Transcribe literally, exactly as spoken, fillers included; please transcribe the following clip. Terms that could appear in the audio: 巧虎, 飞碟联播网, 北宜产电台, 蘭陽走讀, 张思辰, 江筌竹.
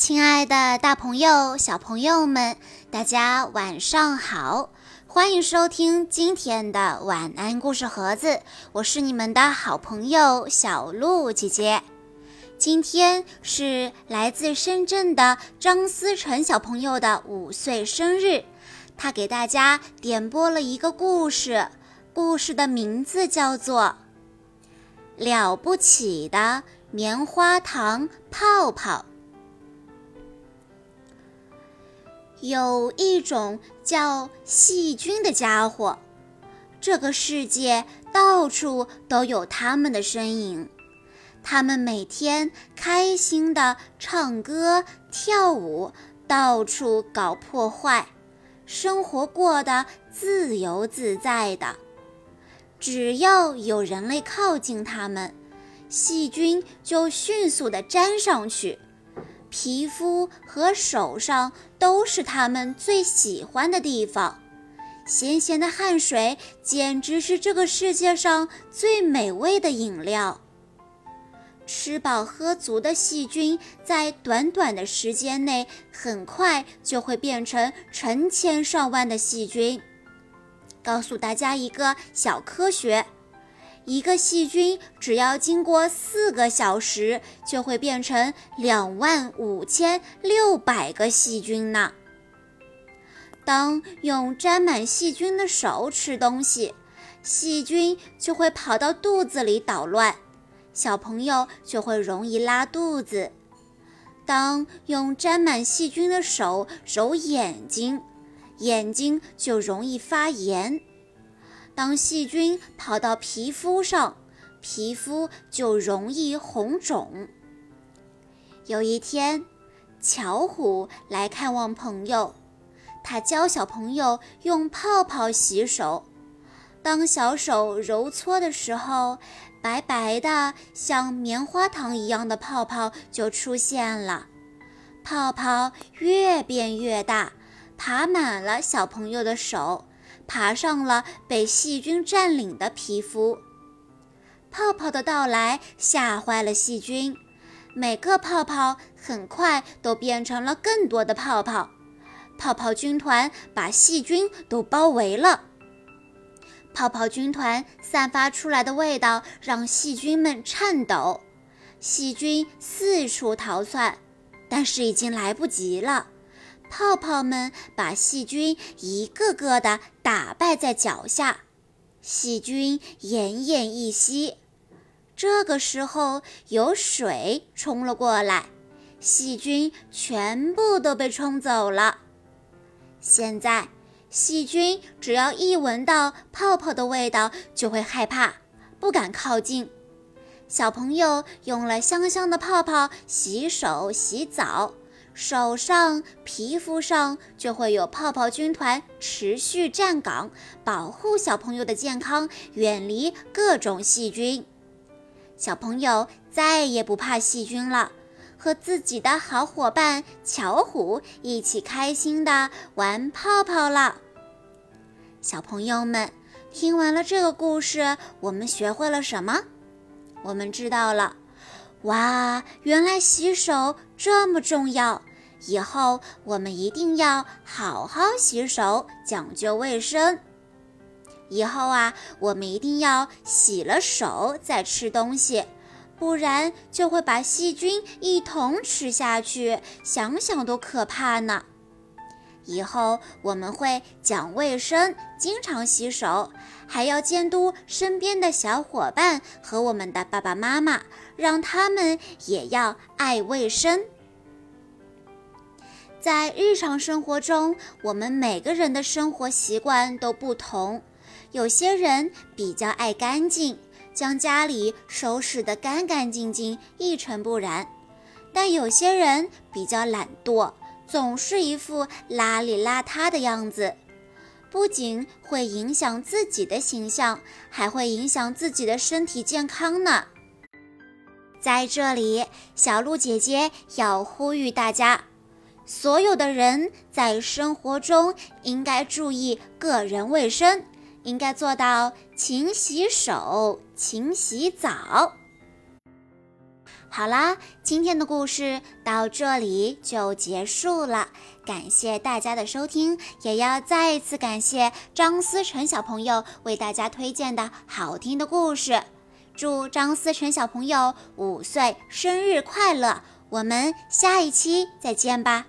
亲爱的大朋友小朋友们，大家晚上好，欢迎收听今天的晚安故事盒子，我是你们的好朋友小鹿姐姐。今天是来自深圳的张思辰小朋友的五岁生日，他给大家点播了一个故事，故事的名字叫做《了不起的棉花糖泡泡》。有一种叫细菌的家伙，这个世界到处都有他们的身影。他们每天开心地唱歌跳舞，到处搞破坏，生活过得自由自在的。只要有人类靠近他们，细菌就迅速地粘上去，皮肤和手上都是他们最喜欢的地方。咸咸的汗水简直是这个世界上最美味的饮料。吃饱喝足的细菌在短短的时间内很快就会变成成千上万的细菌。告诉大家一个小科学，一个细菌只要经过四个小时，就会变成两万五千六百个细菌呢。当用沾满细菌的手吃东西，细菌就会跑到肚子里捣乱，小朋友就会容易拉肚子。当用沾满细菌的手揉眼睛，眼睛就容易发炎。当细菌跑到皮肤上，皮肤就容易红肿。有一天，巧虎来看望朋友，他教小朋友用泡泡洗手。当小手揉搓的时候，白白的像棉花糖一样的泡泡就出现了。泡泡越变越大，爬满了小朋友的手，爬上了被细菌占领的皮肤。泡泡的到来吓坏了细菌，每个泡泡很快都变成了更多的泡泡。泡泡军团把细菌都包围了。泡泡军团散发出来的味道让细菌们颤抖，细菌四处逃窜，但是已经来不及了。泡泡们把细菌一个个地打败在脚下，细菌奄奄一息。这个时候，有水冲了过来，细菌全部都被冲走了。现在，细菌只要一闻到泡泡的味道，就会害怕，不敢靠近。小朋友用了香香的泡泡洗手、洗澡，手上皮肤上就会有泡泡军团持续站岗，保护小朋友的健康，远离各种细菌。小朋友再也不怕细菌了，和自己的好伙伴巧虎一起开心地玩泡泡了。小朋友们，听完了这个故事，我们学会了什么？我们知道了，哇，原来洗手这么重要，以后我们一定要好好洗手，讲究卫生。以后啊，我们一定要洗了手再吃东西，不然就会把细菌一同吃下去，想想都可怕呢。以后我们会讲卫生，经常洗手，还要监督身边的小伙伴和我们的爸爸妈妈，让他们也要爱卫生。在日常生活中，我们每个人的生活习惯都不同，有些人比较爱干净，将家里收拾得干干净净，一尘不染，但有些人比较懒惰，总是一副邋里邋遢的样子，不仅会影响自己的形象，还会影响自己的身体健康呢。在这里，小鹿姐姐要呼吁大家，所有的人在生活中应该注意个人卫生，应该做到勤洗手、勤洗澡。好啦，今天的故事到这里就结束了，感谢大家的收听，也要再一次感谢张思辰小朋友为大家推荐的好听的故事。祝张思辰小朋友五岁生日快乐，我们下一期再见吧。